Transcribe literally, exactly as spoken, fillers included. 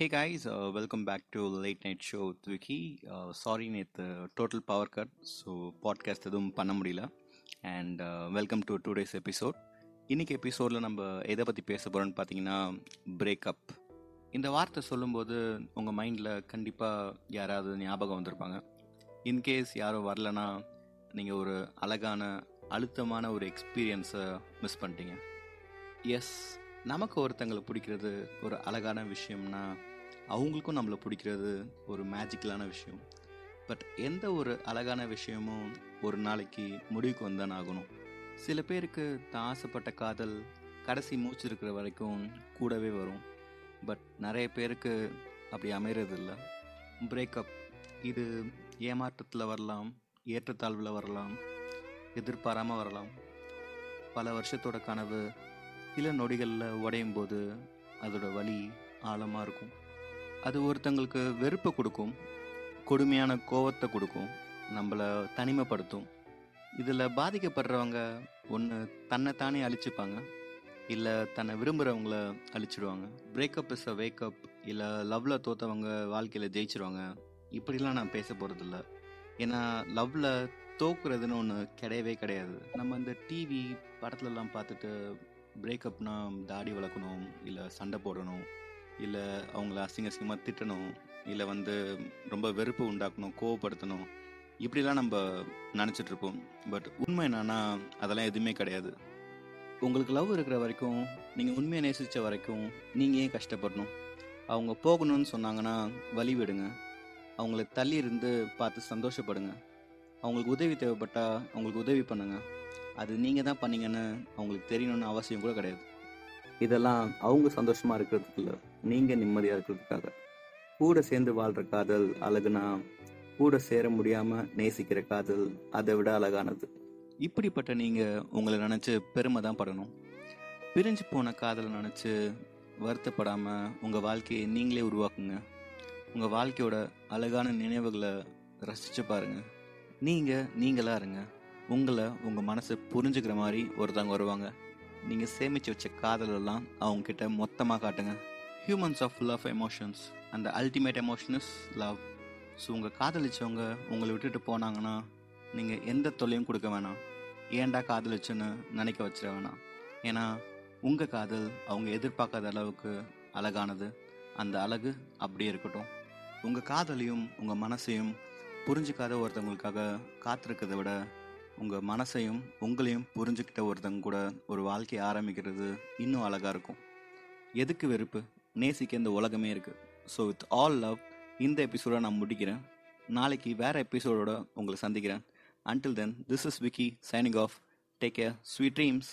Hey guys, uh, welcome back to Late Night Show with Vicky. Uh, sorry, Neth, total power cut, so podcast எதுவும் பண்ண முடியல. And welcome to today's episode. இன்றைக்கி எபிசோடில் நம்ம எதை பற்றி பேச போகிறோன்னு பார்த்தீங்கன்னா, பிரேக்கப். இந்த வார்த்தை சொல்லும்போது உங்கள் மைண்டில் கண்டிப்பாக யாராவது ஞாபகம் வந்திருப்பாங்க. இன்கேஸ் யாரும் வரலன்னா நீங்கள் ஒரு அழகான அழுத்தமான ஒரு எக்ஸ்பீரியன்ஸை மிஸ் பண்ணிட்டீங்க. எஸ், நமக்கு ஒருத்தங்களை பிடிக்கிறது ஒரு அழகான விஷயம்னா, அவங்களுக்கும் நம்மளை பிடிக்கிறது ஒரு மேஜிக்கலான விஷயம். பட் எந்த ஒரு அழகான விஷயமும் ஒரு நாளைக்கு முடிவுக்கு வந்தான் ஆகணும். சில பேருக்கு தான் ஆசைப்பட்ட காதல் கடைசி மூச்சிருக்கிற வரைக்கும் கூடவே வரும். பட் நிறைய பேருக்கு அப்படி அமைகிறதில்லை. பிரேக்கப் இது ஏமாற்றத்தில் வரலாம், ஏற்றத்தாழ்வில் வரலாம், எதிர்பாராமல் வரலாம். பல வருஷத்தோட கனவு சில நொடிகளில் உடையும் போது அதோட வலி ஆழமாக இருக்கும். அது ஒருத்தங்களுக்கு வெறுப்பை கொடுக்கும், கொடுமையான கோபத்தை கொடுக்கும், நம்மளை தனிமைப்படுத்தும். இதில் பாதிக்கப்படுறவங்க ஒன்று தன்னைத்தானே அழிச்சுப்பாங்க, இல்லை தன்னை விரும்புகிறவங்கள அழிச்சிடுவாங்க. பிரேக்கப் இஸ் அ வேக்கப், இல்லை லவ்வில் தோற்றவங்க வாழ்க்கையில் ஜெயிச்சிடுவாங்க, இப்படிலாம் நான் பேச போகிறதில்ல. ஏன்னா லவ்வில் தோக்குறதுன்னு ஒன்று கிடையவே கிடையாது. நம்ம அந்த டிவி படத்துலலாம் பார்த்துட்டு பிரேக்கப்னா தாடி வளர்க்கணும், இல்லை சண்டை போடணும், இல்லை அவங்கள அசிங்க அசிங்கமாக திட்டணும், இல்லை வந்து ரொம்ப வெறுப்பு உண்டாக்கணும், கோவப்படுத்தணும், இப்படிலாம் நம்ம நினச்சிட்ருப்போம். பட் உண்மை என்னன்னா அதெல்லாம் எதுவுமே கிடையாது. உங்களுக்கு லவ் இருக்கிற வரைக்கும், நீங்கள் உண்மையை நேசித்த வரைக்கும் நீங்கள் ஏன் கஷ்டப்படணும்? அவங்க போகணும்னு சொன்னாங்கன்னா வழி விடுங்க, அவங்கள தள்ளி இருந்து பார்த்து சந்தோஷப்படுங்க, அவங்களுக்கு உதவி தேவைப்பட்டால் அவங்களுக்கு உதவி பண்ணுங்கள். அது நீங்கள் தான் பண்ணீங்கன்னு அவங்களுக்கு தெரியணும்னு அவசியம் கூட கிடையாது. இதெல்லாம் அவங்க சந்தோஷமாக இருக்கிறதுக்கு இல்லை, நீங்கள் நிம்மதியாக இருக்கிறதுக்காக. கூட சேர்ந்து வாழ்கிற காதல் அழகுனா, கூட சேர முடியாமல் நேசிக்கிற காதல் அதை விட அழகானது. இப்படிப்பட்ட நீங்கள் உங்களை நினச்சி பெருமை தான் படணும். பிரிஞ்சு போன காதலை நினச்சி வருத்தப்படாமல் உங்கள் வாழ்க்கையை நீங்களே உருவாக்குங்க. உங்கள் வாழ்க்கையோட அழகான நினைவுகளை ரசித்து பாருங்கள். நீங்கள் நீங்களாக இருங்க. உங்களை உங்கள் மனசை புரிஞ்சுக்கிற மாதிரி ஒருத்தவங்க வருவாங்க. நீங்கள் சேமித்து வச்ச காதலெல்லாம் அவங்கக்கிட்ட மொத்தமாக காட்டுங்க. Humans of full of emotions, அந்த ultimate emotion is love. So உங்கள் காதலிச்சவங்க உங்களை விட்டுட்டு போனாங்கன்னா நீங்கள் எந்த தொல்லையும் கொடுக்க வேணாம். ஏண்டா காதலிச்சுன்னு நினைக்க வச்சிட வேணாம். ஏன்னா உங்கள் காதல் அவங்க எதிர்பார்க்காத அளவுக்கு அழகானது. அந்த அழகு அப்படியே இருக்கட்டும். உங்கள் காதலையும் உங்கள் மனசையும் புரிஞ்சிக்காத ஒருத்தவங்களுக்காக காத்திருக்கிறத விட, உங்கள் மனசையும் உங்களையும் புரிஞ்சுக்கிட்ட ஒருத்தங்க கூட ஒரு வாழ்க்கையை ஆரம்பிக்கிறது இன்னும் அழகாக இருக்கும். எதுக்கு வெறுப்பு? நேசிக்க இந்த உலகமே இருக்குது. ஸோ வித் ஆல் லவ் இந்த எபிசோட நான் முடிக்கிறேன். நாளைக்கு வேறு எபிசோடோட உங்களை சந்திக்கிறேன். Until then, this is Vicky signing off. Take care, sweet dreams.